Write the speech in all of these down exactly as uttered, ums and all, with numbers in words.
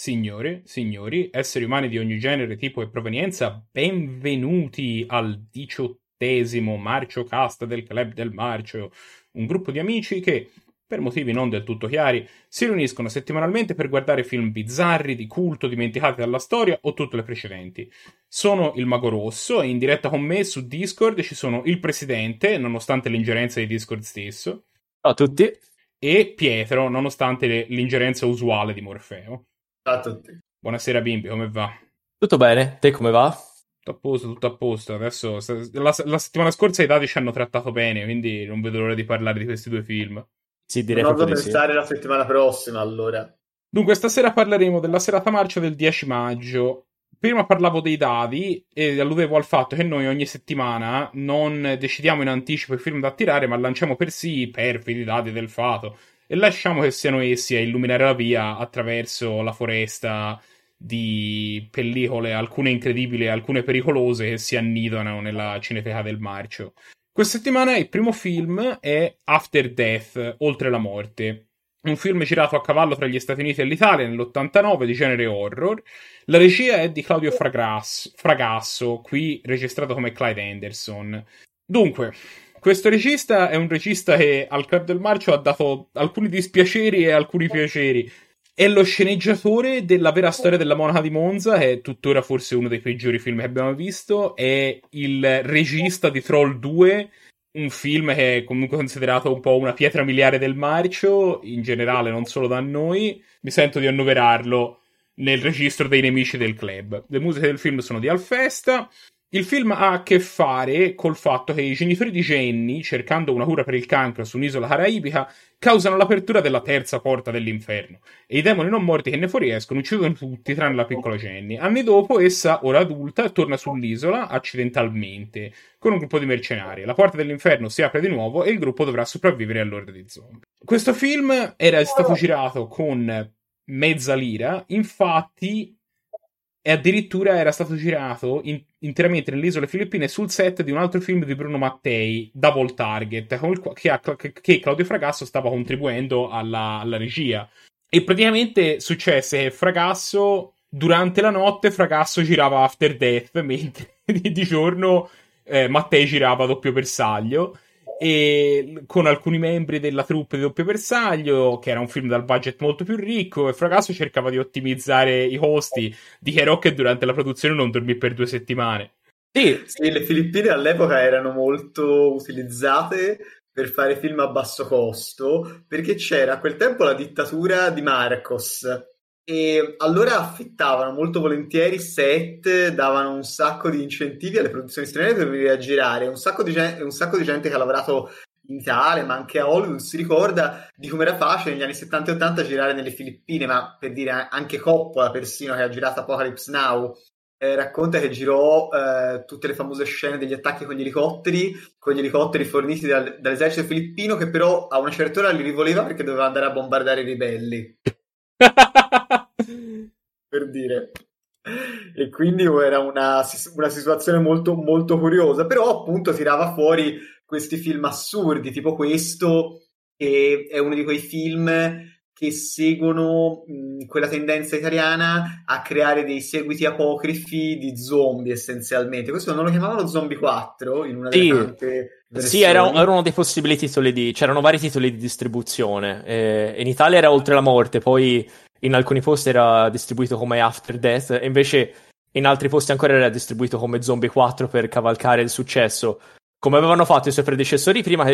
Signore, signori, esseri umani di ogni genere, tipo e provenienza, benvenuti al diciottesimo Marcio Cast del Club del Marcio, un gruppo di amici che, per motivi non del tutto chiari, si riuniscono settimanalmente per guardare film bizzarri, di culto, dimenticati dalla storia o tutte le precedenti. Sono il Mago Rosso e in diretta con me su Discord ci sono il Presidente, nonostante l'ingerenza di Discord stesso. Ciao a tutti. E Pietro, nonostante le, l'ingerenza usuale di Morfeo. Ciao a tutti. Buonasera bimbi, come va? Tutto bene, te come va? Tutto a posto, tutto a posto. Adesso la, la settimana scorsa i dati ci hanno trattato bene, quindi non vedo l'ora di parlare di questi due film. Sì, direi proprio di sì. Non pensare la settimana prossima, allora. Dunque, stasera parleremo della serata marcia del dieci maggio. Prima parlavo dei dadi e alludevo al fatto che noi ogni settimana non decidiamo in anticipo i film da tirare, ma lanciamo per sì i perfidi dadi del fato. E lasciamo che siano essi a illuminare la via attraverso la foresta di pellicole, alcune incredibili e alcune pericolose, che si annidano nella Cineteca del Marcio. Questa settimana il primo film è After Death, Oltre la morte. Un film girato a cavallo tra gli Stati Uniti e l'Italia nell'ottantanove, di genere horror. La regia è di Claudio Fragasso, qui registrato come Clyde Anderson. Dunque... questo regista è un regista che al Club del Marcio ha dato alcuni dispiaceri e alcuni piaceri. È lo sceneggiatore della vera storia della monaca di Monza, che è tuttora forse uno dei peggiori film che abbiamo visto. È il regista di Troll due, un film che è comunque considerato un po' una pietra miliare del Marcio, in generale, non solo da noi. Mi sento di annoverarlo nel registro dei nemici del club. Le musiche del film sono di Alfesta. Il film ha a che fare col fatto che i genitori di Jenny, cercando una cura per il cancro su un'isola caraibica, causano l'apertura della terza porta dell'inferno, e i demoni non morti che ne fuoriescono uccidono tutti tranne la piccola Jenny. Anni dopo, essa, ora adulta, torna sull'isola accidentalmente con un gruppo di mercenari. La porta dell'inferno si apre di nuovo e il gruppo dovrà sopravvivere all'orda di zombie. Questo film era stato girato con mezza lira, infatti... e addirittura era stato girato in, interamente nelle isole Filippine, sul set di un altro film di Bruno Mattei, Double Target, il, che, ha, che Claudio Fragasso stava contribuendo alla, alla regia. E praticamente successe che Fragasso, durante la notte, Fragasso girava After Death, mentre di giorno eh, Mattei girava Doppio bersaglio, e con alcuni membri della troupe di Doppio bersaglio, che era un film dal budget molto più ricco, e Fragasso cercava di ottimizzare i costi. Dichiarò che durante la produzione non dormì per due settimane. Sì, sì, le Filippine all'epoca erano molto utilizzate per fare film a basso costo, perché c'era a quel tempo la dittatura di Marcos, e allora affittavano molto volentieri set, davano un sacco di incentivi alle produzioni straniere per venire a girare. Un sacco di gente, un sacco di gente che ha lavorato in Italia, ma anche a Hollywood, si ricorda di come era facile negli anni settanta e ottanta girare nelle Filippine. Ma per dire, anche Coppola, persino, che ha girato Apocalypse Now, eh, racconta che girò eh, tutte le famose scene degli attacchi con gli elicotteri, con gli elicotteri forniti dal, dall'esercito filippino, che però a una certa ora li rivoleva perché doveva andare a bombardare i ribelli. Per dire, e quindi era una, una situazione molto, molto curiosa, però appunto tirava fuori questi film assurdi, tipo questo, che è uno di quei film che seguono mh, quella tendenza italiana a creare dei seguiti apocrifi di zombie, essenzialmente. Questo non lo chiamavano Zombie quattro in una delle sì. tante versioni. Sì, era, era uno dei possibili titoli di... c'erano vari titoli di distribuzione. Eh, in Italia era Oltre la morte, poi in alcuni posti era distribuito come After Death, e invece in altri posti ancora era distribuito come Zombie quattro per cavalcare il successo, come avevano fatto i suoi predecessori prima,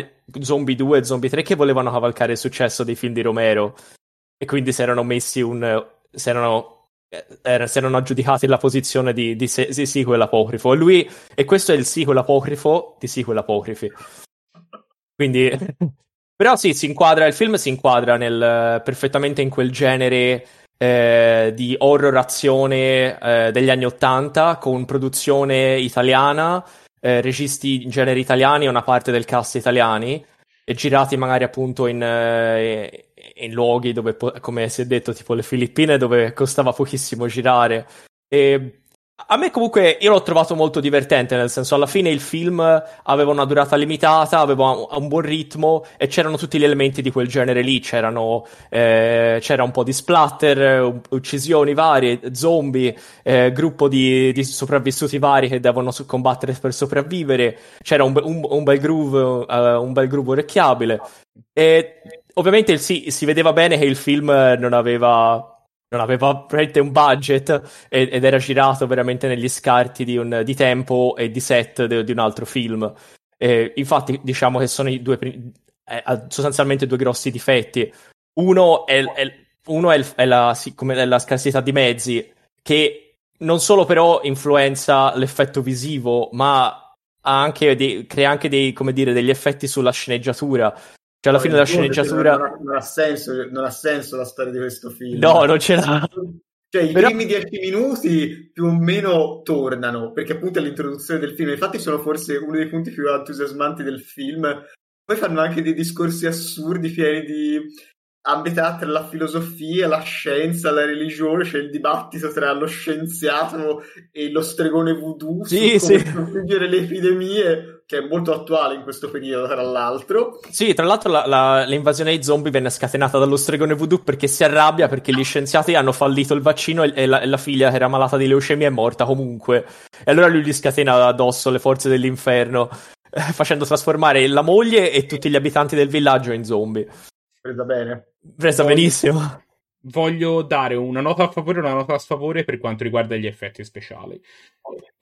Zombie due e Zombie tre, che volevano cavalcare il successo dei film di Romero, e quindi si erano messi un... si erano... Era, si erano aggiudicati la posizione di, di, se, di sequel apocrifo, e lui, e questo è il sequel apocrifo di sequel apocrifi, quindi però sì, si inquadra, il film si inquadra nel, perfettamente in quel genere eh, di horror azione eh, degli anni ottanta, con produzione italiana, eh, registi in genere italiani e una parte del cast italiani, e girati magari appunto in, eh, in luoghi dove, come si è detto, tipo le Filippine, dove costava pochissimo girare. E A me comunque, io l'ho trovato molto divertente, nel senso, alla fine il film aveva una durata limitata, aveva un, un buon ritmo e c'erano tutti gli elementi di quel genere lì, c'erano eh, c'era un po' di splatter, uccisioni varie, zombie, eh, gruppo di, di sopravvissuti vari che devono combattere per sopravvivere, c'era un, un, un bel groove, uh, un bel groove orecchiabile e ovviamente sì, si vedeva bene che il film non aveva... non aveva praticamente un budget ed, ed era girato veramente negli scarti di, un, di tempo e di set de, di un altro film. Eh, infatti diciamo che sono i due eh, sostanzialmente due grossi difetti. Uno è, è, uno è, è, la, sì, come è la scarsità di mezzi, che non solo però influenza l'effetto visivo, ma ha anche dei, crea anche dei, come dire, degli effetti sulla sceneggiatura. Cioè, alla fine della sceneggiatura non ha, non, ha senso, non ha senso la storia di questo film. No, non ce l'ha. Cioè, i Però... primi dieci minuti più o meno tornano, perché appunto è l'introduzione del film. Infatti sono forse uno dei punti più entusiasmanti del film. Poi fanno anche dei discorsi assurdi, pieni di ambità tra la filosofia, la scienza, la religione. C'è cioè il dibattito tra lo scienziato e lo stregone voodoo sì, su come sì. Proteggere le epidemie, che è molto attuale in questo periodo, tra l'altro. Sì, tra l'altro la, la, l'invasione ai zombie venne scatenata dallo stregone voodoo perché si arrabbia perché gli scienziati hanno fallito il vaccino e, e, la, e la figlia che era malata di leucemia è morta comunque. E allora lui gli scatena addosso le forze dell'inferno, eh, facendo trasformare la moglie e tutti gli abitanti del villaggio in zombie. Presa bene. Presa voglio, benissimo. Voglio dare una nota a favore e una nota a sfavore per quanto riguarda gli effetti speciali.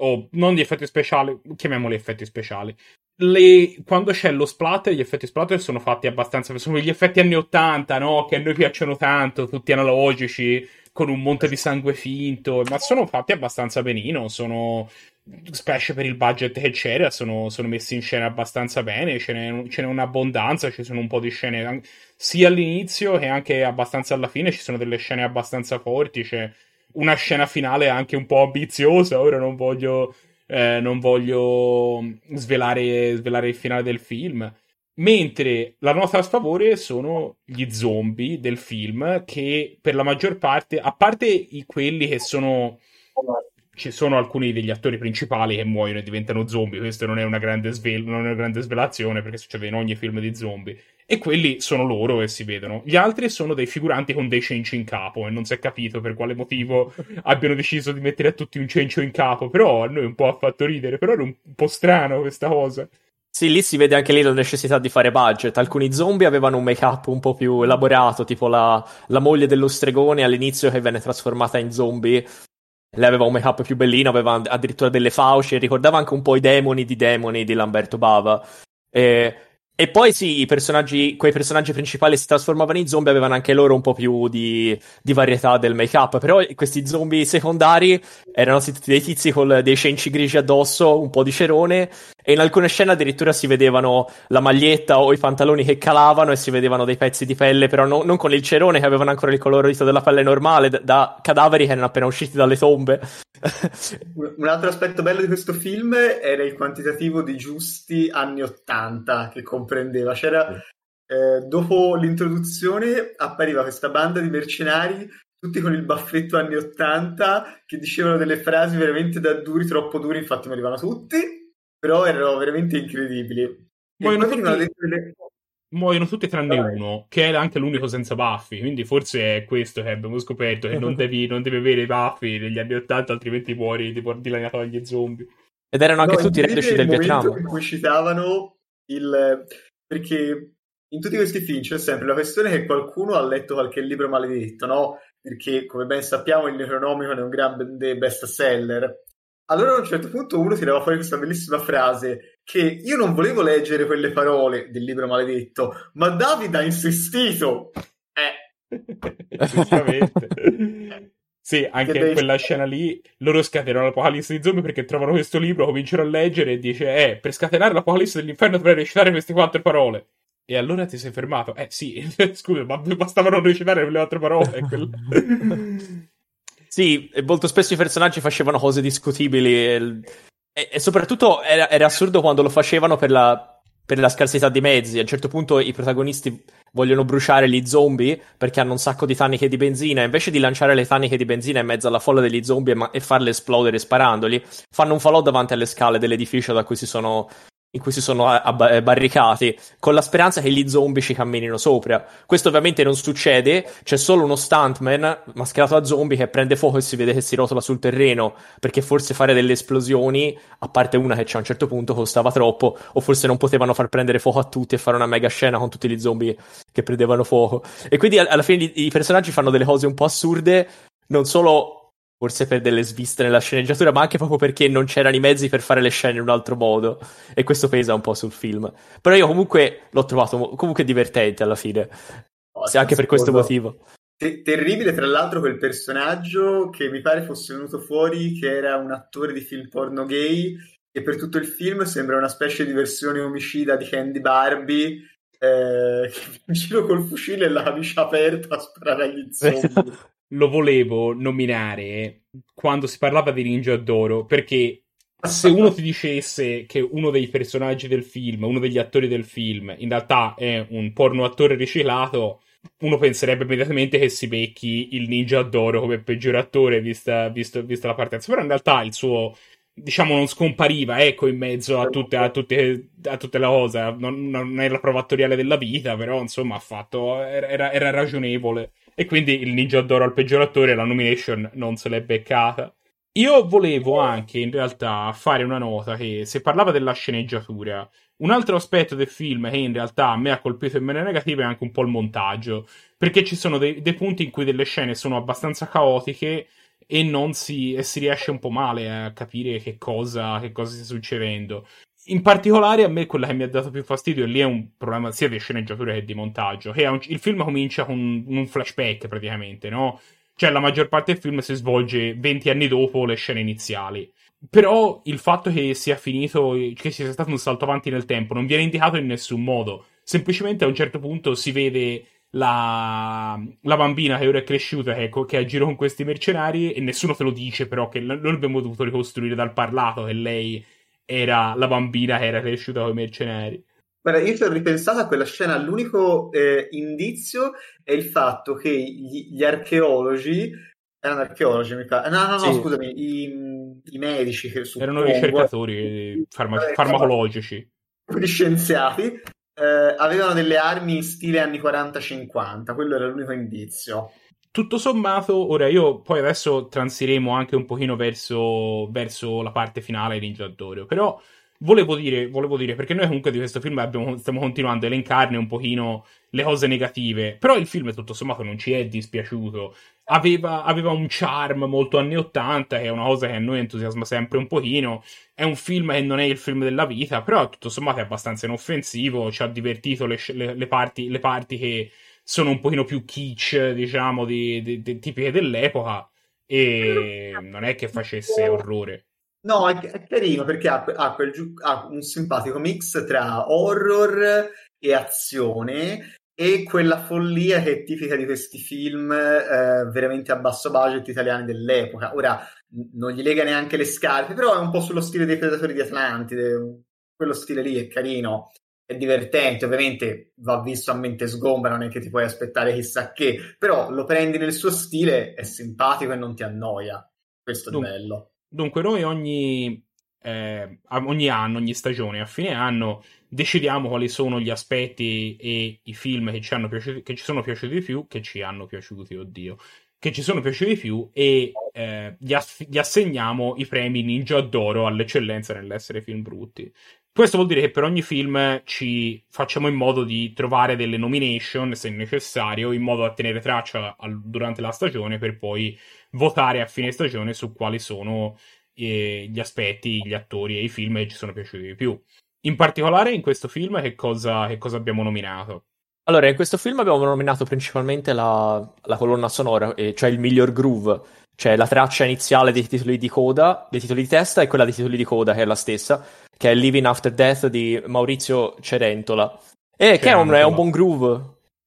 O non gli effetti speciali, chiamiamoli effetti speciali. Le, quando c'è lo splatter, gli effetti splatter sono fatti abbastanza, sono gli effetti anni ottanta, no? Che a noi piacciono tanto, tutti analogici, con un monte di sangue finto, ma sono fatti abbastanza benino, sono, specie per il budget che c'era, sono, sono messi in scena abbastanza bene, ce n'è, ce n'è un'abbondanza, ci sono un po' di scene sia all'inizio che anche abbastanza alla fine, ci sono delle scene abbastanza forti, c'è una scena finale anche un po' ambiziosa. Ora non voglio eh, non voglio svelare, svelare il finale del film. Mentre la nota a sfavore sono gli zombie del film, che per la maggior parte, a parte i, quelli che sono... ci sono alcuni degli attori principali che muoiono e diventano zombie, questo non è una grande, svel- non è una grande svelazione, perché succede in ogni film di zombie, e quelli sono loro e si vedono. Gli altri sono dei figuranti con dei cenci in capo e non si è capito per quale motivo abbiano deciso di mettere a tutti un cencio in capo, però a noi un po' ha fatto ridere, però era un po' strano questa cosa. Sì, lì si vede anche lì la necessità di fare budget. Alcuni zombie avevano un make-up un po' più elaborato, tipo la, la moglie dello stregone all'inizio che venne trasformata in zombie. Lei aveva un make-up più bellino, aveva addirittura delle fauci, ricordava anche un po' i demoni di demoni di Lamberto Bava. E, e poi sì, i personaggi, quei personaggi principali si trasformavano in zombie, avevano anche loro un po' più di, di varietà del make-up, però questi zombie secondari erano tutti dei tizi con dei cenci grigi addosso, un po' di cerone, e in alcune scene addirittura si vedevano la maglietta o i pantaloni che calavano e si vedevano dei pezzi di pelle, però no, non con il cerone, che avevano ancora il colorito della pelle normale, da, da cadaveri che erano appena usciti dalle tombe. Un altro aspetto bello di questo film era il quantitativo di giusti anni ottanta che comprendeva. C'era eh, dopo l'introduzione appariva questa banda di mercenari, tutti con il baffetto anni ottanta, che dicevano delle frasi veramente da duri, troppo duri, infatti mi arrivano tutti, però erano veramente incredibili. Muoiono tutti, delle... muoiono tutti tranne Vai. uno, che era anche l'unico senza baffi, quindi forse è questo che abbiamo scoperto, che non devi, non devi avere i baffi negli anni ottanta, altrimenti muori di dilaniato dagli zombie. Ed erano anche no, tutti reduci del Vietnam. In cui citavano il... perché in tutti questi film c'è sempre la questione che qualcuno ha letto qualche libro maledetto, no? Perché, come ben sappiamo, il Necronomicon è un grande best seller. Allora a un certo punto uno tirava fuori questa bellissima frase che io non volevo leggere quelle parole del libro maledetto, ma David ha insistito. Eh. Giustamente. Sì, anche in quella scena lì loro scatenano l'apocalisse di zombie perché trovano questo libro, cominciano a leggere e dice eh, per scatenare l'apocalisse dell'inferno dovrei recitare queste quattro parole. E allora ti sei fermato. Eh sì, scusa, ma bastavano recitare quelle altre parole. Quella... Sì, molto spesso i personaggi facevano cose discutibili e, e soprattutto era, era assurdo quando lo facevano per la, per la scarsità di mezzi. A un certo punto i protagonisti vogliono bruciare gli zombie perché hanno un sacco di faniche di benzina. Invece di lanciare le faniche di benzina in mezzo alla folla degli zombie e, ma- e farle esplodere sparandoli, fanno un falò davanti alle scale dell'edificio da cui si sono... in cui si sono ab- barricati, con la speranza che gli zombie ci camminino sopra. Questo ovviamente non succede, c'è solo uno stuntman mascherato da zombie che prende fuoco e si vede che si rotola sul terreno, perché forse fare delle esplosioni, a parte una che c'è a un certo punto, costava troppo, o forse non potevano far prendere fuoco a tutti e fare una mega scena con tutti gli zombie che prendevano fuoco. E quindi alla fine i personaggi fanno delle cose un po' assurde, non solo... forse per delle sviste nella sceneggiatura, ma anche proprio perché non c'erano i mezzi per fare le scene in un altro modo, e questo pesa un po' sul film. Però io comunque l'ho trovato comunque divertente alla fine, oh, se anche per questo motivo. Te- terribile tra l'altro quel personaggio che mi pare fosse venuto fuori che era un attore di film porno gay, e per tutto il film sembra una specie di versione omicida di Candy Barbie, eh, che vicino col fucile e la camicia aperta a sparare agli zombie. Lo volevo nominare quando si parlava di Ninja d'Oro, perché se uno ti dicesse che uno dei personaggi del film, uno degli attori del film, in realtà è un porno attore riciclato, uno penserebbe immediatamente che si becchi il Ninja d'Oro come peggior attore, vista, visto, vista la partenza. Però in realtà il suo, diciamo, non scompariva, ecco, in mezzo a tutte, a tutte, a tutte la cosa. Non, non era la prova attoriale della vita, però insomma ha fatto, era, era ragionevole. E quindi il Ninja d'Oro al peggior attore, la nomination non se l'è beccata. Io volevo anche, in realtà, fare una nota che, se parlava della sceneggiatura, un altro aspetto del film che in realtà a me ha colpito in maniera negativa è anche un po' il montaggio, perché ci sono dei, dei punti in cui delle scene sono abbastanza caotiche e non si, e si riesce un po' male a capire che cosa, che cosa sta succedendo. In particolare a me quella che mi ha dato più fastidio, e lì è un problema sia di sceneggiatura che di montaggio, che un, il film comincia con un flashback praticamente, no? Cioè la maggior parte del film si svolge venti anni dopo le scene iniziali. Però il fatto che sia finito, che ci sia stato un salto avanti nel tempo, non viene indicato in nessun modo. Semplicemente a un certo punto si vede la, la bambina che ora è cresciuta, ecco, che è a giro con questi mercenari, e nessuno te lo dice però, che noi abbiamo dovuto ricostruire dal parlato che lei... era la bambina che era cresciuta con i mercenari. Guarda, io ci ho ripensato a quella scena, l'unico eh, indizio è il fatto che gli, gli archeologi erano archeologi, mi pare. No, no, no, sì. Scusami, i, i medici che erano Congo, ricercatori farma- farmacologici, gli scienziati, eh, avevano delle armi in stile anni quaranta cinquanta, quello era l'unico indizio. Tutto sommato, ora io poi adesso transiremo anche un pochino verso, verso la parte finale di Ninja d'Oro, però volevo dire, volevo dire, perché noi comunque di questo film abbiamo, stiamo continuando a elencarne un pochino le cose negative, però il film tutto sommato non ci è dispiaciuto, aveva, aveva un charm molto anni ottanta, che è una cosa che a noi entusiasma sempre un pochino, è un film che non è il film della vita, però tutto sommato è abbastanza inoffensivo, ci ha divertito le, le, le, parti, le parti che... sono un pochino più kitsch, diciamo, di, di, di, tipiche dell'epoca, e non è che facesse orrore. No, è, è carino, perché ha, ha, quel, ha un simpatico mix tra horror e azione, e quella follia che è tipica di questi film eh, veramente a basso budget italiani dell'epoca. Ora, non gli lega neanche le scarpe, però è un po' sullo stile dei Predatori di Atlantide, quello stile lì è carino. È divertente, ovviamente va visto a mente sgombra, non è che ti puoi aspettare chissà che, però lo prendi nel suo stile, è simpatico e non ti annoia, questo è dunque, bello. Dunque noi ogni, eh, ogni anno, ogni stagione, a fine anno, decidiamo quali sono gli aspetti e i film che ci, hanno piaciuti, che ci sono piaciuti di più, che ci hanno piaciuti, oddio, che ci sono piaciuti di più, e eh, gli, ass- gli assegniamo i premi Ninja d'Oro all'eccellenza nell'essere film brutti. Questo vuol dire che per ogni film ci facciamo in modo di trovare delle nomination, se necessario, in modo da tenere traccia al, durante la stagione, per poi votare a fine stagione su quali sono eh, gli aspetti, gli attori e i film che ci sono piaciuti di più. In particolare in questo film che cosa, che cosa abbiamo nominato? Allora, in questo film abbiamo nominato principalmente la, la colonna sonora, eh, cioè il miglior groove, cioè la traccia iniziale dei titoli di coda, dei titoli di testa, e quella dei titoli di coda, che è la stessa, che è Living After Death di Maurizio Cerantola. E che è un, è un buon groove.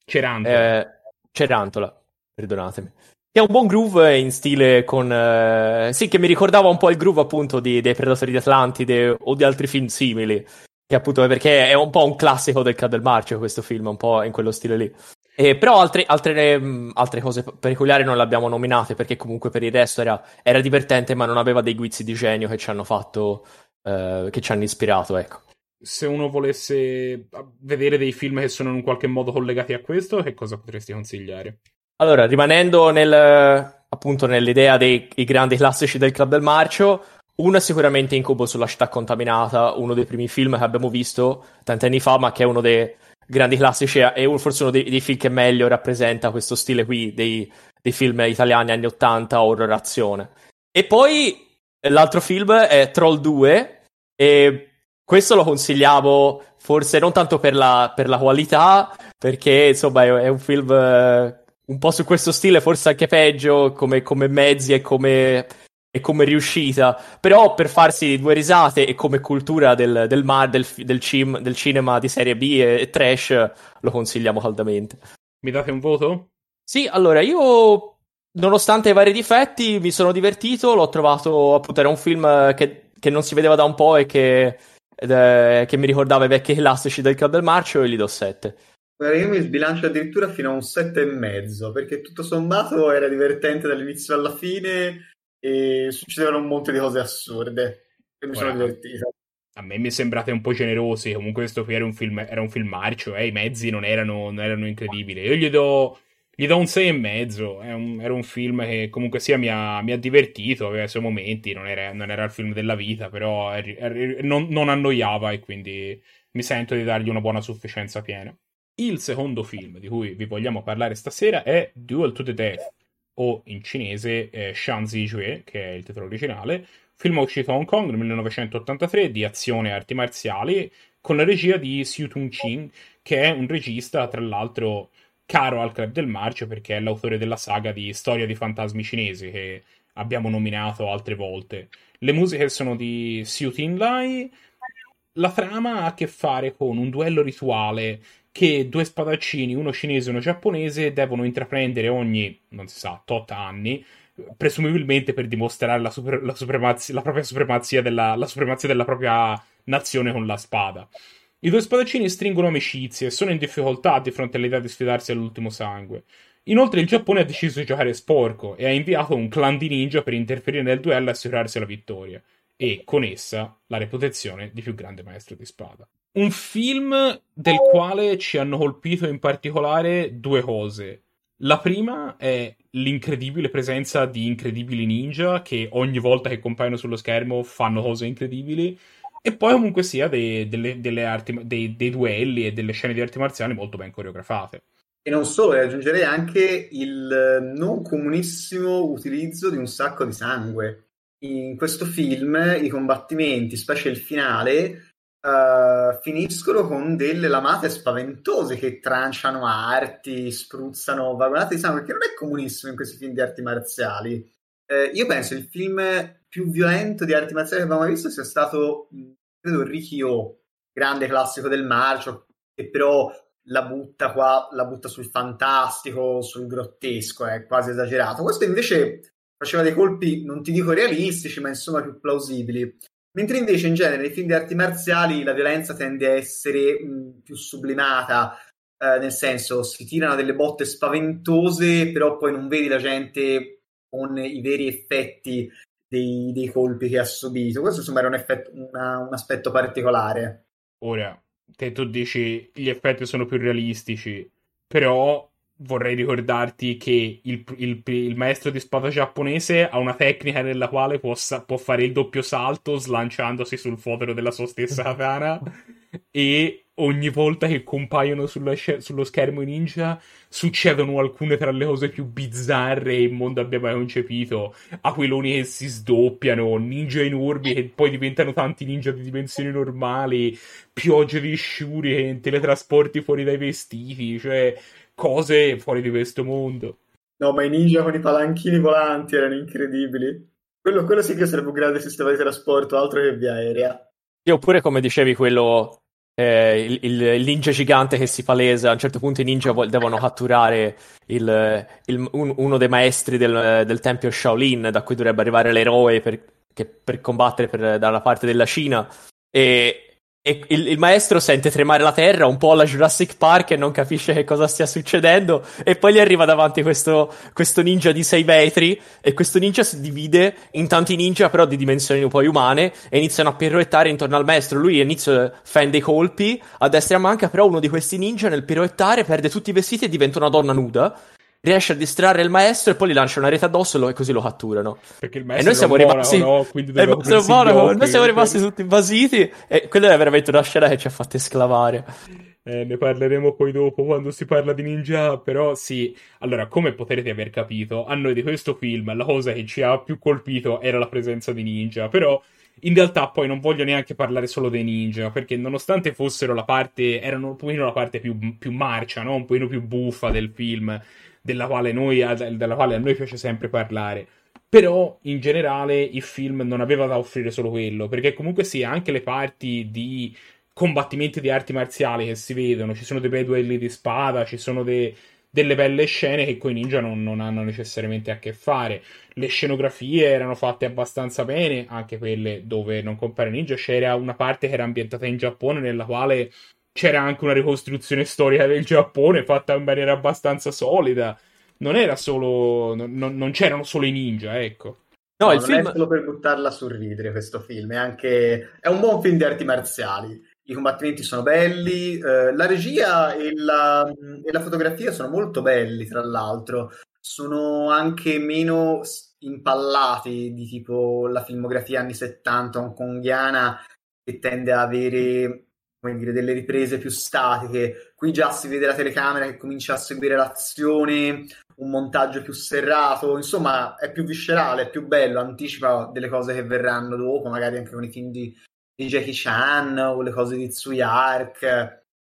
Cerantola. Eh, Cerantola, perdonatemi. Che è un buon groove in stile con... Eh, sì, che mi ricordava un po' il groove appunto di, dei Predatori di Atlantide o di altri film simili. Che appunto, perché è un po' un classico del Cadelmarcio questo film, un po' in quello stile lì. Eh, però altre, altre, mh, altre cose peculiari non le abbiamo nominate, perché comunque per il resto era, era divertente, ma non aveva dei guizzi di genio che ci hanno fatto, eh, che ci hanno ispirato, ecco. Se uno volesse vedere dei film che sono in un qualche modo collegati a questo, che cosa potresti consigliare? Allora, rimanendo nel, appunto nell'idea dei i grandi classici del Cadelmarcio, uno è sicuramente Incubo sulla città contaminata, uno dei primi film che abbiamo visto tanti anni fa, ma che è uno dei grandi classici e un, forse uno dei, dei film che meglio rappresenta questo stile qui dei, dei film italiani anni ottanta, horror azione. E poi l'altro film è Troll due, e questo lo consigliavo forse non tanto per la, per la qualità, perché insomma è, è un film eh, un po' su questo stile, forse anche peggio come, come mezzi e come... e come riuscita, però per farsi due risate e come cultura del, del mar, del, del, cim, del cinema di serie B e, e trash, lo consigliamo caldamente. Mi date un voto? Sì, allora io, nonostante i vari difetti, mi sono divertito, l'ho trovato, appunto era un film che, che non si vedeva da un po' e che, ed, eh, che mi ricordava i vecchi classici del Cadelmarcio, e gli do sette. Io mi sbilancio addirittura fino a un sette e mezzo, perché tutto sommato era divertente dall'inizio alla fine e succedevano un monte di cose assurde e mi sono divertito. A me mi sembrate un po' generosi, comunque questo qui era un film, era un film marcio, eh? I mezzi non erano, non erano incredibili. Io gli do, gli do un sei e mezzo, è un, era un film che comunque sia mi ha, mi ha divertito, aveva i suoi momenti, non era, non era il film della vita, però er, er, non, non annoiava, e quindi mi sento di dargli una buona sufficienza piena. Il secondo film di cui vi vogliamo parlare stasera è Duel to the Death, o in cinese eh, Shan Zi Jue, che è il titolo originale, film uscito a Hong Kong nel millenovecentottantatré, di azione e arti marziali, con la regia di Siu Tung Ching, che è un regista tra l'altro caro al Club del Marcio, perché è l'autore della saga di Storia di Fantasmi Cinesi, che abbiamo nominato altre volte. Le musiche sono di Siu Ting Lai. La trama ha a che fare con un duello rituale che due spadaccini, uno cinese e uno giapponese, devono intraprendere ogni, non si sa, tot anni, presumibilmente per dimostrare la, super, la, supremazia, la propria supremazia della, la supremazia della propria nazione con la spada. I due spadaccini stringono amicizie e sono in difficoltà di fronte all'idea di sfidarsi all'ultimo sangue. Inoltre il Giappone ha deciso di giocare sporco e ha inviato un clan di ninja per interferire nel duello e assicurarsi la vittoria, e con essa la reputazione di più grande maestro di spada. Un film del quale ci hanno colpito in particolare due cose. La prima è l'incredibile presenza di incredibili ninja che ogni volta che compaiono sullo schermo fanno cose incredibili, e poi comunque sia dei, delle, delle arti, dei, dei duelli e delle scene di arti marziali molto ben coreografate. E non solo, aggiungerei anche il non comunissimo utilizzo di un sacco di sangue. In questo film i combattimenti, specie il finale, Uh, finiscono con delle lamate spaventose che tranciano arti, spruzzano vagonate di sangue, che non è comunissimo in questi film di arti marziali. Uh, io penso il film più violento di arti marziali che abbiamo mai visto sia stato, credo, Riki-Oh, grande classico del marcio, che però la butta qua, la butta sul fantastico, sul grottesco, è eh, quasi esagerato. Questo invece faceva dei colpi, non ti dico realistici, ma insomma più plausibili. Mentre invece in genere nei film di arti marziali la violenza tende a essere mh, più sublimata, eh, nel senso si tirano delle botte spaventose, però poi non vedi la gente con i veri effetti dei, dei colpi che ha subito. Questo insomma era un, effetto, una, un aspetto particolare. Ora, te tu dici gli effetti sono più realistici, però vorrei ricordarti che il, il, il maestro di spada giapponese ha una tecnica nella quale può, può fare il doppio salto slanciandosi sul fodero della sua stessa katana, e ogni volta che compaiono sulla, sullo schermo i ninja succedono alcune tra le cose più bizzarre e immonde abbia mai concepito: aquiloni che si sdoppiano, ninja enormi che poi diventano tanti ninja di dimensioni normali, piogge di shuriken, teletrasporti fuori dai vestiti, cioè cose fuori di questo mondo. No, ma i ninja con i palanchini volanti erano incredibili. Quello, quello sì che sarebbe un grande sistema di trasporto, altro che via aerea. E oppure, come dicevi, quello eh, il, il ninja gigante che si palesa. A un certo punto i ninja vo- devono catturare il, il, un, uno dei maestri del, del tempio Shaolin, da cui dovrebbe arrivare l'eroe per, che, per combattere per, dalla parte della Cina. E E il, il maestro sente tremare la terra un po' alla Jurassic Park e non capisce che cosa stia succedendo, e poi gli arriva davanti questo, questo ninja di sei metri, e questo ninja si divide in tanti ninja però di dimensioni un po' umane e iniziano a piroettare intorno al maestro. Lui inizia, fende i colpi a destra e a manca, però uno di questi ninja nel piroettare perde tutti i vestiti e diventa una donna nuda, riesce a distrarre il maestro e poi gli lancia una rete addosso e, lo, e così lo catturano. Perché il maestro e noi siamo rimasti buono, no? Quindi il maestro buono, noi siamo rimasti tutti basiti, e quella è veramente una scena che ci ha fatto esclamare. Eh, ne parleremo poi dopo quando si parla di ninja, però sì, allora come potrete aver capito, a noi di questo film la cosa che ci ha più colpito era la presenza di ninja, però in realtà poi non voglio neanche parlare solo dei ninja, perché nonostante fossero la parte, erano un pochino la parte più, più marcia, no? Un pochino più buffa del film, della quale, noi, della quale a noi piace sempre parlare, però in generale il film non aveva da offrire solo quello, perché comunque sì, anche le parti di combattimenti di arti marziali che si vedono, ci sono dei bei duelli di spada, ci sono de, delle belle scene che coi ninja non, non hanno necessariamente a che fare, le scenografie erano fatte abbastanza bene, anche quelle dove non compare ninja. C'era una parte che era ambientata in Giappone nella quale c'era anche una ricostruzione storica del Giappone fatta in maniera abbastanza solida. Non era solo. Non, non c'erano solo i ninja, ecco. No, no, il non film... è solo per buttarla sul ridere questo film. È anche. È un buon film di arti marziali. I combattimenti sono belli. Eh, la regia e la, e la fotografia sono molto belli, tra l'altro. Sono anche meno impallati di tipo la filmografia anni settanta hongkongiana, che tende a avere, come dire, delle riprese più statiche. Qui già si vede la telecamera che comincia a seguire l'azione, un montaggio più serrato, insomma è più viscerale, è più bello, anticipa delle cose che verranno dopo, magari anche con i film di, di Jackie Chan o le cose di Tsui Hark.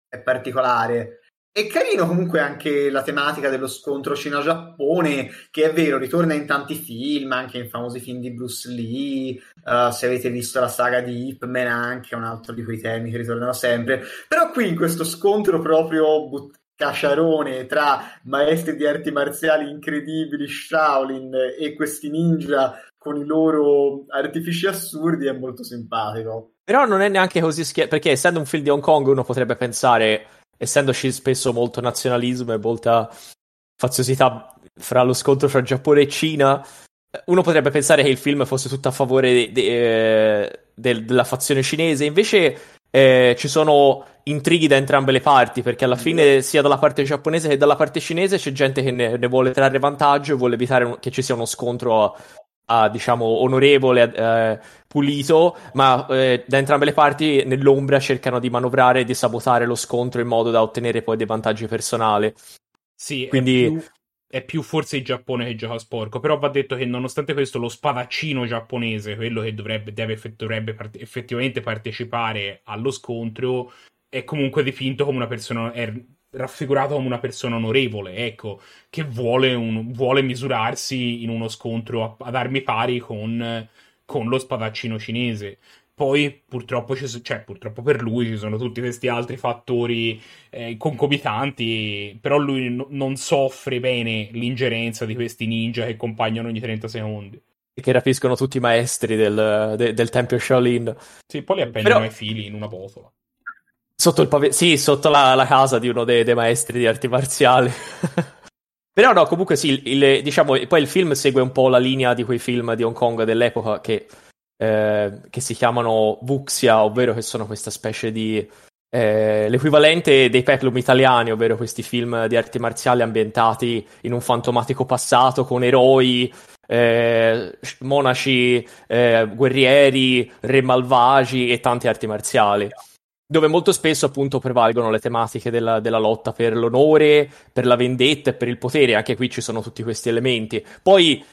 È particolare. È carino comunque anche la tematica dello scontro Cina-Giappone, che è vero, ritorna in tanti film, anche in famosi film di Bruce Lee. Uh, se avete visto la saga di Ip Man, anche un altro di quei temi che ritornano sempre. Però qui in questo scontro proprio but- cacciarone tra maestri di arti marziali incredibili, Shaolin, e questi ninja con i loro artifici assurdi, è molto simpatico. Però non è neanche così schier- perché essendo un film di Hong Kong uno potrebbe pensare... essendoci spesso molto nazionalismo e molta faziosità fra lo scontro fra Giappone e Cina, uno potrebbe pensare che il film fosse tutto a favore de- de- de- della fazione cinese, invece eh, ci sono intrighi da entrambe le parti, perché alla fine sia dalla parte giapponese che dalla parte cinese c'è gente che ne, ne vuole trarre vantaggio e vuole evitare un- che ci sia uno scontro a- A, diciamo onorevole, eh, pulito, ma eh, da entrambe le parti nell'ombra cercano di manovrare e di sabotare lo scontro in modo da ottenere poi dei vantaggi personali. Sì, quindi è più, è più forse il Giappone che gioca sporco, però va detto che nonostante questo lo spadaccino giapponese, quello che dovrebbe, deve, dovrebbe parte, effettivamente partecipare allo scontro, è comunque dipinto come una persona, è raffigurato come una persona onorevole, ecco, che vuole, un, vuole misurarsi in uno scontro a, ad armi pari con, con lo spadaccino cinese. Poi purtroppo, ci, cioè, purtroppo per lui ci sono tutti questi altri fattori eh, concomitanti, però lui n- non soffre bene l'ingerenza di questi ninja che accompagnano ogni trenta secondi. Che rapiscono tutti i maestri del, de, del tempio Shaolin. Sì, poi li appendono però... ai fili in una botola. Sotto il pav- sì, sotto la, la casa di uno dei, dei maestri di arti marziali. Però no, comunque sì, il, il, diciamo, poi il film segue un po' la linea di quei film di Hong Kong dell'epoca che, eh, che si chiamano wuxia, ovvero che sono questa specie di... Eh, l'equivalente dei peplum italiani, ovvero questi film di arti marziali ambientati in un fantomatico passato con eroi, eh, monaci, eh, guerrieri, re malvagi e tante arti marziali, dove molto spesso appunto prevalgono le tematiche della, della lotta per l'onore, per la vendetta e per il potere. Anche qui ci sono tutti questi elementi. Poi,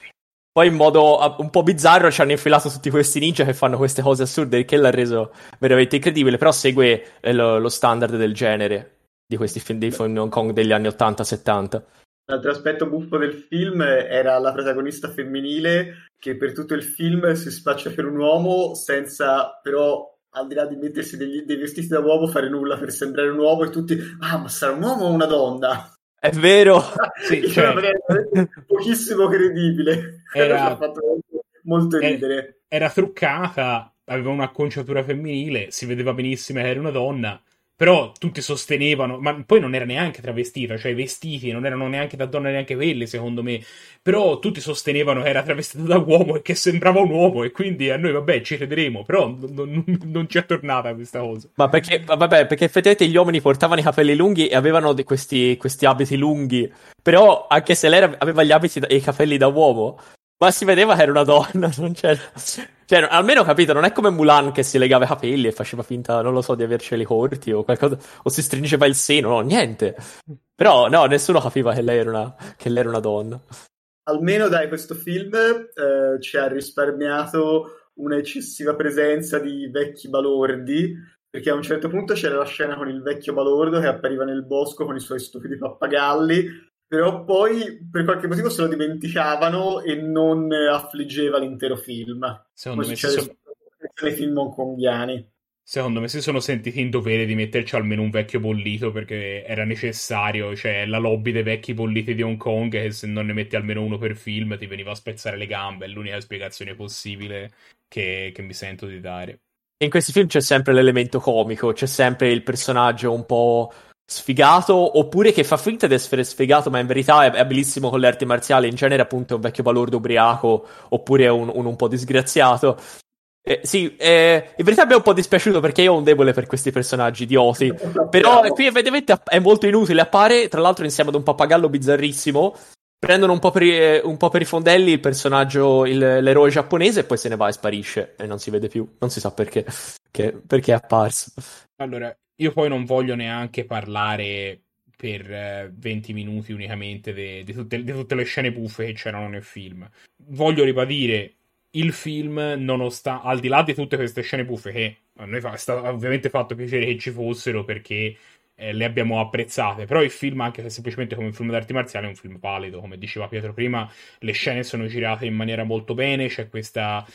poi in modo un po' bizzarro ci hanno infilato tutti questi ninja che fanno queste cose assurde, che l'ha reso veramente incredibile, però segue lo, lo standard del genere di questi film di Hong Kong degli anni ottanta settanta. L'altro aspetto buffo del film era la protagonista femminile che per tutto il film si spaccia per un uomo senza però... al di là di mettersi degli, dei vestiti da uomo, fare nulla per sembrare un uomo, e tutti ah ma sarà un uomo o una donna? È vero. Sì, cioè... era pochissimo credibile, era... Ci ha fatto molto ridere. Era, era truccata, aveva un'acconciatura femminile, si vedeva benissimo che era una donna, però tutti sostenevano, ma poi non era neanche travestita, cioè i vestiti non erano neanche da donna, neanche quelli secondo me, però tutti sostenevano che era travestita da uomo e che sembrava un uomo, e quindi a noi vabbè ci crederemo, però non, non ci è tornata questa cosa. Ma perché, vabbè, perché effettivamente gli uomini portavano i capelli lunghi e avevano questi, questi abiti lunghi, però anche se lei aveva gli abiti e i capelli da uomo, ma si vedeva che era una donna, non c'era... Cioè, almeno ho capito, non è come Mulan che si legava i capelli e faceva finta, non lo so, di averceli corti o qualcosa, o si stringeva il seno, no, niente. Però, no, nessuno capiva che lei era una, che lei era una donna. Almeno, dai, questo film eh, ci ha risparmiato un'eccessiva presenza di vecchi balordi, perché a un certo punto c'era la scena con il vecchio balordo che appariva nel bosco con i suoi stupidi pappagalli, però poi per qualche motivo se lo dimenticavano e non affliggeva l'intero film. Secondo Come me sono... nei film hongkonghiani. Secondo me si sono sentiti in dovere di metterci almeno un vecchio bollito, perché era necessario, cioè la lobby dei vecchi bolliti di Hong Kong, che se non ne metti almeno uno per film ti veniva a spezzare le gambe, è l'unica spiegazione possibile che, che mi sento di dare. In questi film c'è sempre l'elemento comico, c'è sempre il personaggio un po' sfigato, oppure che fa finta di essere sfigato ma in verità è, è abilissimo con le arti marziali, in genere appunto è un vecchio balordo ubriaco oppure un, un, un po' disgraziato. Eh, sì, eh, in verità mi è un po' dispiaciuto perché io ho un debole per questi personaggi idioti, però qui evidentemente è molto inutile, appare tra l'altro insieme ad un pappagallo bizzarrissimo, prendono un po' per i, un po' per i fondelli il personaggio, il, l'eroe giapponese, e poi se ne va e sparisce e non si vede più, non si sa perché, che, perché è apparso. Allora, io poi non voglio neanche parlare per venti minuti unicamente di tutte, tutte le scene buffe che c'erano nel film. Voglio ribadire, il film, nonostante, al di là di tutte queste scene buffe, che a noi fa, è stato ovviamente fatto piacere che ci fossero perché eh, le abbiamo apprezzate, però il film, anche se semplicemente come un film d'arti marziali, è un film pallido, come diceva Pietro prima, le scene sono girate in maniera molto bene, c'è questa,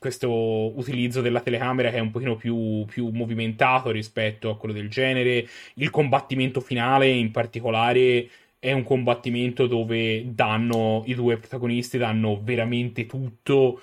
questo utilizzo della telecamera che è un pochino più, più movimentato rispetto a quello del genere, il combattimento finale in particolare... È un combattimento dove danno i due protagonisti danno veramente tutto.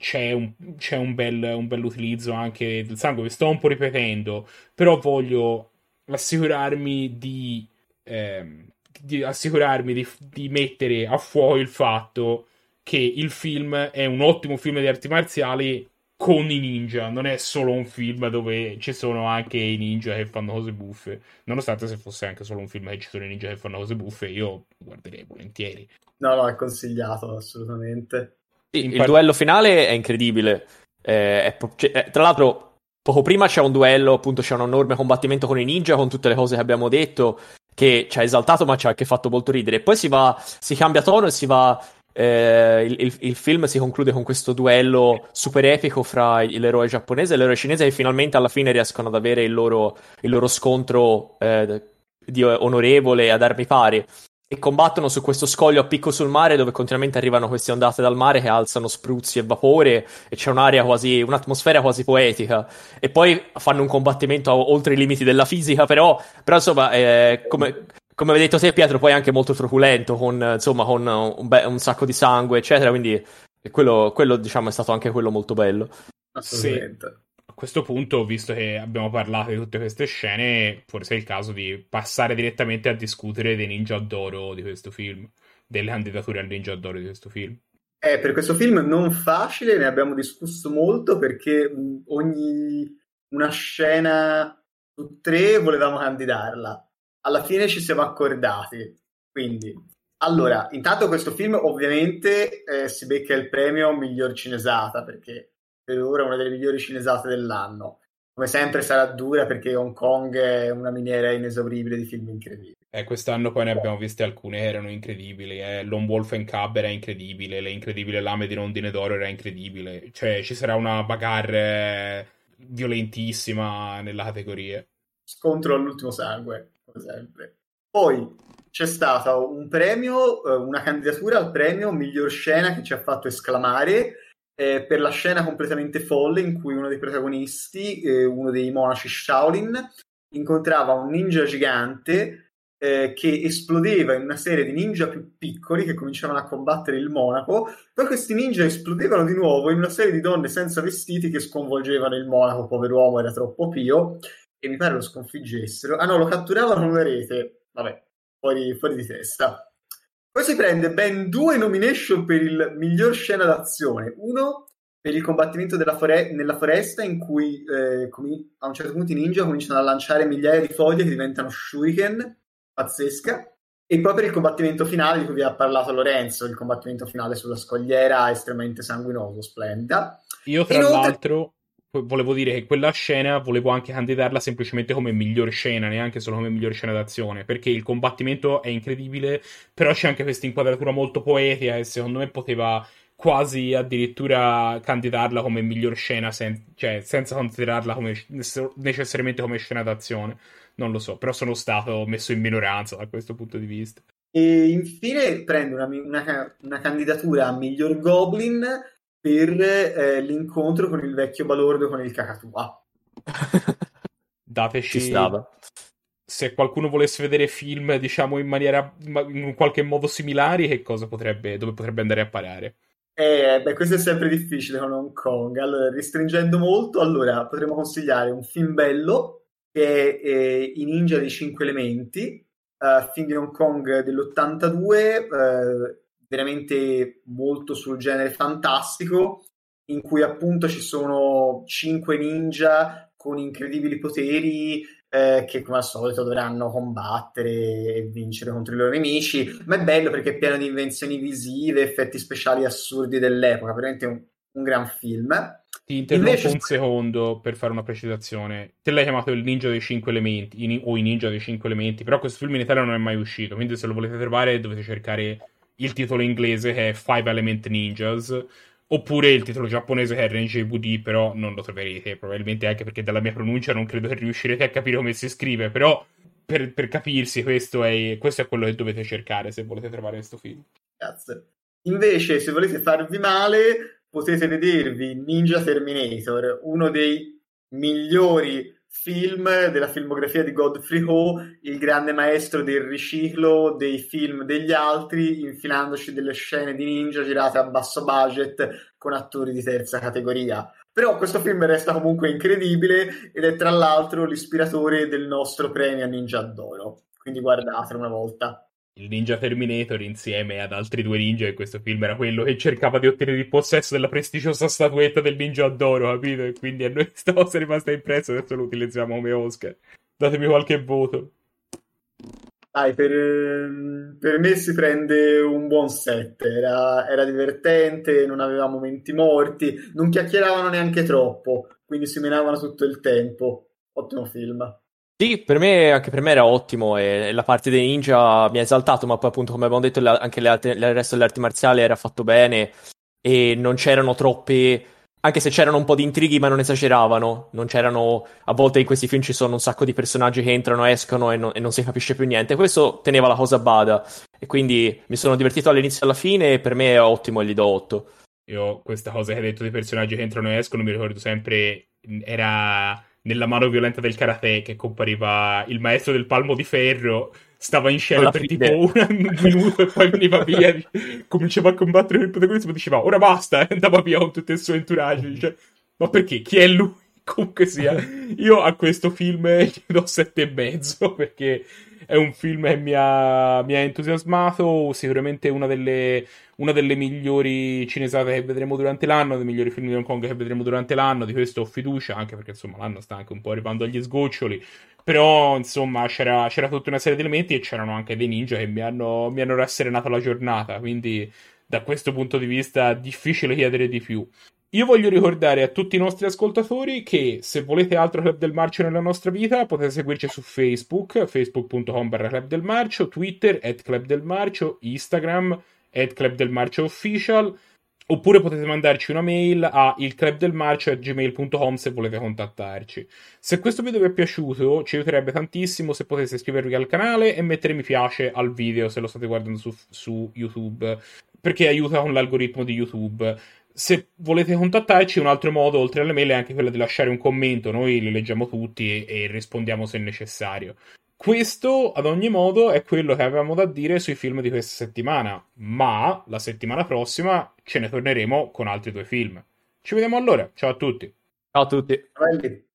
C'è un, c'è un bel un bell'utilizzo anche del sangue. Vi sto un po' ripetendo, però voglio assicurarmi di, eh, di assicurarmi di, di mettere a fuoco il fatto che il film è un ottimo film di arti marziali con i ninja, non è solo un film dove ci sono anche i ninja che fanno cose buffe, nonostante se fosse anche solo un film che ci sono i ninja che fanno cose buffe io guarderei volentieri. No, no, è consigliato assolutamente. Sì, il par- duello finale è incredibile, eh, è po- cioè, tra l'altro poco prima c'è un duello, appunto c'è un enorme combattimento con i ninja, con tutte le cose che abbiamo detto, che ci ha esaltato ma ci ha anche fatto molto ridere, poi si va, si cambia tono e si va... Eh, il, il, il film si conclude con questo duello super epico fra l'eroe giapponese e l'eroe cinese, che finalmente alla fine riescono ad avere il loro, il loro scontro eh, di onorevole ad armi pari, e combattono su questo scoglio a picco sul mare, dove continuamente arrivano queste ondate dal mare che alzano spruzzi e vapore, e c'è un'area quasi, un'atmosfera quasi poetica, e poi fanno un combattimento a, oltre i limiti della fisica, però, però insomma eh, come... Come avevi detto te, Pietro, poi anche molto truculento, con, insomma, con un, be- un sacco di sangue, eccetera, quindi quello, quello, diciamo, è stato anche quello molto bello. Assolutamente. Sì. A questo punto, visto che abbiamo parlato di tutte queste scene, forse è il caso di passare direttamente a discutere dei ninja d'oro di questo film, delle candidature al ninja d'oro di questo film. Eh, per questo film non facile, ne abbiamo discusso molto, perché ogni una scena su tre volevamo candidarla. Alla fine ci siamo accordati, quindi allora, intanto questo film ovviamente eh, si becca il premio miglior cinesata, perché per ora è una delle migliori cinesate dell'anno, come sempre sarà dura perché Hong Kong è una miniera inesauribile di film incredibili. Eh, quest'anno poi ne abbiamo viste alcune che erano incredibili, eh. Lone Wolf and Cub era incredibile, le incredibili lame di rondine d'oro era incredibile, cioè ci sarà una bagarre violentissima nella categoria. Scontro all'ultimo sangue. Sempre. Poi c'è stato un premio, eh, una candidatura al premio miglior scena che ci ha fatto esclamare eh, per la scena completamente folle in cui uno dei protagonisti, eh, uno dei monaci Shaolin, incontrava un ninja gigante eh, che esplodeva in una serie di ninja più piccoli che cominciavano a combattere il monaco, poi questi ninja esplodevano di nuovo in una serie di donne senza vestiti che sconvolgevano il monaco, pover'uomo era troppo pio, e mi pare lo sconfiggessero. Ah no, lo catturavano con una rete, vabbè, fuori, fuori di testa. Poi si prende ben due nomination per il miglior scena d'azione, uno per il combattimento della fore- nella foresta in cui eh, com- a un certo punto i ninja cominciano a lanciare migliaia di foglie che diventano shuriken, pazzesca, e poi per il combattimento finale di cui vi ha parlato Lorenzo, il combattimento finale sulla scogliera estremamente sanguinoso, splendida. Io tra Inoltre... l'altro volevo dire che quella scena volevo anche candidarla semplicemente come miglior scena, neanche solo come miglior scena d'azione, perché il combattimento è incredibile, però c'è anche questa inquadratura molto poetica e secondo me poteva quasi addirittura candidarla come miglior scena, sen- cioè senza considerarla come, necessariamente come scena d'azione, non lo so, però sono stato messo in minoranza da questo punto di vista. E infine prendo una, una, una candidatura a miglior Goblin per eh, l'incontro con il vecchio balordo con il cacatua. Dateci... Ci stava. Se qualcuno volesse vedere film, diciamo, in maniera... in qualche modo similari, che cosa potrebbe... dove potrebbe andare a parare? Eh, beh, questo è sempre difficile con Hong Kong. Allora, restringendo molto, allora, potremmo consigliare un film bello, che è eh, I Ninja dei Cinque Elementi, eh, film di Hong Kong dell'ottantadue... Eh, veramente molto sul genere fantastico, in cui appunto ci sono cinque ninja con incredibili poteri eh, che come al solito dovranno combattere e vincere contro i loro nemici, ma è bello perché è pieno di invenzioni visive, effetti speciali assurdi dell'epoca, veramente un, un gran film. Ti interrompo Invece... un secondo per fare una precisazione. Te l'hai chiamato il Ninja dei Cinque Elementi in, o i Ninja dei Cinque Elementi, però questo film in Italia non è mai uscito, quindi se lo volete trovare dovete cercare il titolo inglese che è Five Element Ninjas, oppure il titolo giapponese che è R N G V D, però non lo troverete, probabilmente anche perché dalla mia pronuncia non credo che riuscirete a capire come si scrive, però per, per capirsi questo è, questo è quello che dovete cercare se volete trovare questo film. Grazie. Invece, se volete farvi male, potete vedervi Ninja Terminator, uno dei migliori film della filmografia di Godfrey Ho, il grande maestro del riciclo dei film degli altri, infilandoci delle scene di ninja girate a basso budget con attori di terza categoria. Però questo film resta comunque incredibile ed è tra l'altro l'ispiratore del nostro premio Ninja d'Oro, quindi guardatelo una volta. Il Ninja Terminator, insieme ad altri due ninja in questo film, era quello che cercava di ottenere il possesso della prestigiosa statuetta del Ninja d'Oro, capito? E quindi a noi questa cosa è rimasta impressa, adesso lo utilizziamo come Oscar. Datemi qualche voto. Dai, per, per me si prende un buon set, era, era divertente, non aveva momenti morti, non chiacchieravano neanche troppo, quindi si menavano tutto il tempo. Ottimo film. Sì, per me, anche per me era ottimo e la parte dei ninja mi ha esaltato, ma poi appunto come abbiamo detto la, anche le altre, il resto delle arti marziali era fatto bene e non c'erano troppe, anche se c'erano un po' di intrighi ma non esageravano, non c'erano, a volte in questi film ci sono un sacco di personaggi che entrano, escono e non, e non si capisce più niente, questo teneva la cosa a bada e quindi mi sono divertito all'inizio e alla fine e per me è ottimo e gli do otto. Io questa cosa che hai detto dei personaggi che entrano e escono mi ricordo sempre, era... nella Mano violenta del karate che compariva il maestro del palmo di ferro, stava in scena alla per fine. Tipo un minuto e poi veniva via, cominciava a combattere con il protagonista e diceva ora basta, e andava via con tutto il suo entourage, dice ma perché, chi è lui? Comunque sia, io a questo film gli do sette e mezzo perché è un film che mi ha, mi ha entusiasmato, sicuramente una delle, una delle migliori cinesate che vedremo durante l'anno, dei migliori film di Hong Kong che vedremo durante l'anno, di questo ho fiducia, anche perché insomma l'anno sta anche un po' arrivando agli sgoccioli, però insomma c'era, c'era tutta una serie di elementi e c'erano anche dei ninja che mi hanno, mi hanno rasserenato la giornata, quindi da questo punto di vista difficile chiedere di più. Io voglio ricordare a tutti i nostri ascoltatori che se volete altro Club del Marcio nella nostra vita potete seguirci su Facebook, facebook punto com barra Club del Marcio, Twitter, at Club del Marcio, Instagram, at Club del Marcio Official, oppure potete mandarci una mail a il club del marcio at gmail punto com se volete contattarci. Se questo video vi è piaciuto ci aiuterebbe tantissimo se poteste iscrivervi al canale e mettere mi piace al video se lo state guardando su, su YouTube, perché aiuta con l'algoritmo di YouTube. Se volete contattarci, un altro modo, oltre alle mail, è anche quello di lasciare un commento. Noi li leggiamo tutti e, e rispondiamo se necessario. Questo, ad ogni modo, è quello che avevamo da dire sui film di questa settimana, ma la settimana prossima ce ne torneremo con altri due film. Ci vediamo allora, ciao a tutti. Ciao a tutti.